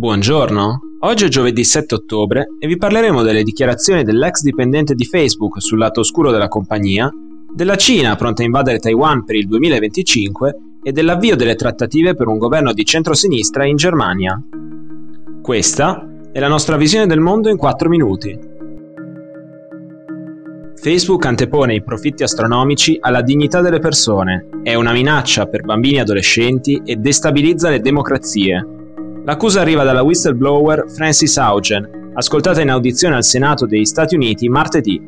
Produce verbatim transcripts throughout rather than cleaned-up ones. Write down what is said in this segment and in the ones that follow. Buongiorno, oggi è giovedì sette ottobre e vi parleremo delle dichiarazioni dell'ex dipendente di Facebook sul lato oscuro della compagnia, della Cina pronta a invadere Taiwan per il duemilaventicinque e dell'avvio delle trattative per un governo di centrosinistra in Germania. Questa è la nostra visione del mondo in quattro minuti. Facebook antepone i profitti astronomici alla dignità delle persone, è una minaccia per bambini e adolescenti e destabilizza le democrazie. L'accusa arriva dalla whistleblower Frances Haugen, ascoltata in audizione al Senato degli Stati Uniti martedì.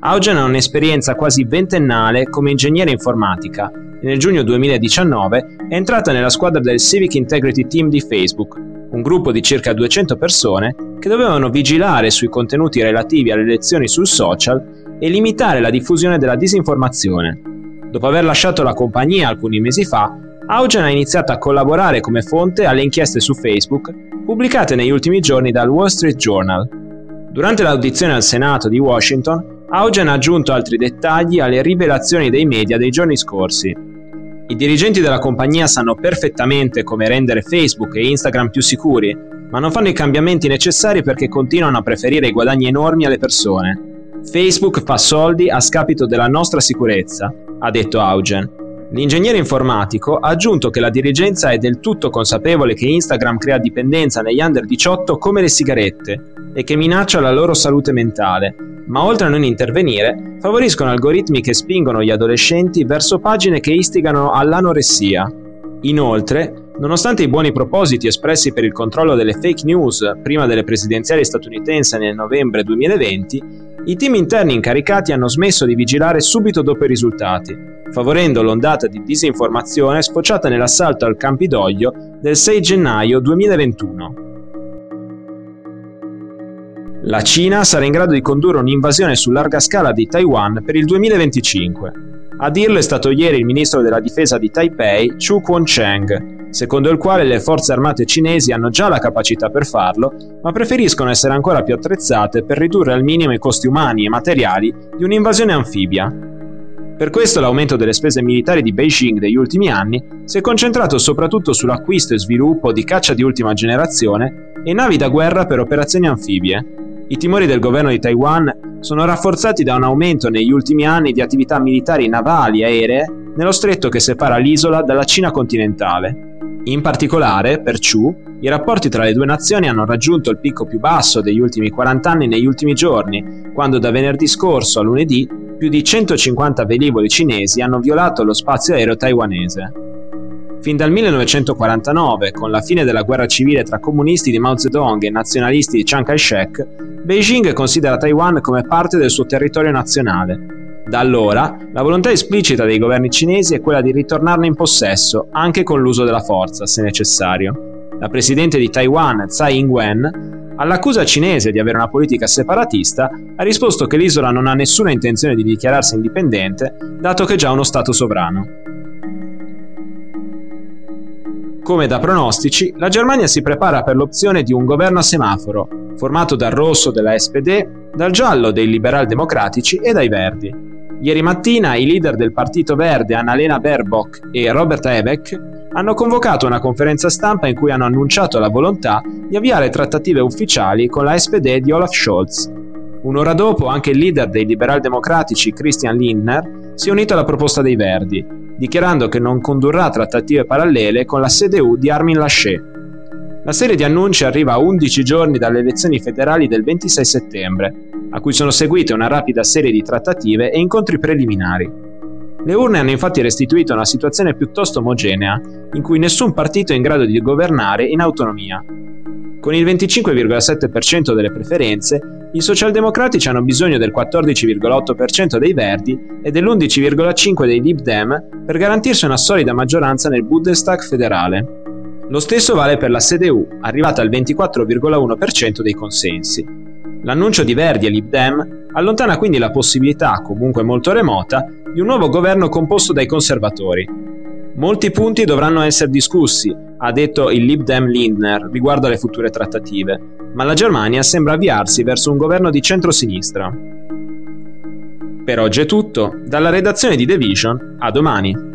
Haugen ha un'esperienza quasi ventennale come ingegnere informatica e nel giugno duemiladiciannove è entrata nella squadra del Civic Integrity Team di Facebook, un gruppo di circa duecento persone che dovevano vigilare sui contenuti relativi alle elezioni sul social e limitare la diffusione della disinformazione. Dopo aver lasciato la compagnia alcuni mesi fa, Haugen ha iniziato a collaborare come fonte alle inchieste su Facebook pubblicate negli ultimi giorni dal Wall Street Journal. Durante l'audizione al Senato di Washington, Haugen ha aggiunto altri dettagli alle rivelazioni dei media dei giorni scorsi. I dirigenti della compagnia sanno perfettamente come rendere Facebook e Instagram più sicuri, ma non fanno i cambiamenti necessari perché continuano a preferire i guadagni enormi alle persone. Facebook fa soldi a scapito della nostra sicurezza, ha detto Haugen. L'ingegnere informatico ha aggiunto che la dirigenza è del tutto consapevole che Instagram crea dipendenza negli under diciotto come le sigarette e che minaccia la loro salute mentale, ma oltre a non intervenire, favoriscono algoritmi che spingono gli adolescenti verso pagine che istigano all'anoressia. Inoltre, nonostante i buoni propositi espressi per il controllo delle fake news prima delle presidenziali statunitense nel novembre duemilaventi, i team interni incaricati hanno smesso di vigilare subito dopo i risultati, favorendo l'ondata di disinformazione sfociata nell'assalto al Campidoglio del sei gennaio duemilaventuno. La Cina sarà in grado di condurre un'invasione su larga scala di Taiwan per il duemilaventicinque. A dirlo è stato ieri il ministro della difesa di Taipei, Chiu Kuo-cheng, secondo il quale le forze armate cinesi hanno già la capacità per farlo, ma preferiscono essere ancora più attrezzate per ridurre al minimo i costi umani e materiali di un'invasione anfibia. Per questo l'aumento delle spese militari di Beijing degli ultimi anni si è concentrato soprattutto sull'acquisto e sviluppo di caccia di ultima generazione e navi da guerra per operazioni anfibie. I timori del governo di Taiwan sono rafforzati da un aumento negli ultimi anni di attività militari navali e aeree nello stretto che separa l'isola dalla Cina continentale. In particolare, per Chiu, i rapporti tra le due nazioni hanno raggiunto il picco più basso degli ultimi quaranta anni negli ultimi giorni, quando da venerdì scorso a lunedì più di centocinquanta velivoli cinesi hanno violato lo spazio aereo taiwanese. Fin dal millenovecentoquarantanove, con la fine della guerra civile tra comunisti di Mao Zedong e nazionalisti di Chiang Kai-shek, Beijing considera Taiwan come parte del suo territorio nazionale. Da allora, la volontà esplicita dei governi cinesi è quella di ritornarne in possesso, anche con l'uso della forza, se necessario. La presidente di Taiwan, Tsai Ing-wen, all'accusa cinese di avere una politica separatista, ha risposto che l'isola non ha nessuna intenzione di dichiararsi indipendente, dato che è già uno stato sovrano. Come da pronostici, la Germania si prepara per l'opzione di un governo a semaforo, formato dal rosso della S P D, dal giallo dei liberal-democratici e dai verdi. Ieri mattina i leader del Partito Verde Annalena Baerbock e Robert Habeck hanno convocato una conferenza stampa in cui hanno annunciato la volontà di avviare trattative ufficiali con la S P D di Olaf Scholz. Un'ora dopo anche il leader dei liberal-democratici Christian Lindner si è unito alla proposta dei Verdi, dichiarando che non condurrà trattative parallele con la C D U di Armin Laschet. La serie di annunci arriva a undici giorni dalle elezioni federali del ventisei settembre, a cui sono seguite una rapida serie di trattative e incontri preliminari. Le urne hanno infatti restituito una situazione piuttosto omogenea, in cui nessun partito è in grado di governare in autonomia. Con il venticinque virgola sette per cento delle preferenze, i socialdemocratici hanno bisogno del quattordici virgola otto per cento dei verdi e dell'undici virgola cinque per cento dei Lib Dem per garantirsi una solida maggioranza nel Bundestag federale. Lo stesso vale per la C D U, arrivata al ventiquattro virgola uno per cento dei consensi. L'annuncio di Verdi e Lib Dem allontana quindi la possibilità, comunque molto remota, di un nuovo governo composto dai conservatori. Molti punti dovranno essere discussi, ha detto il Lib Dem Lindner riguardo alle future trattative, ma la Germania sembra avviarsi verso un governo di centrosinistra. Per oggi è tutto, dalla redazione di The Vision, a domani.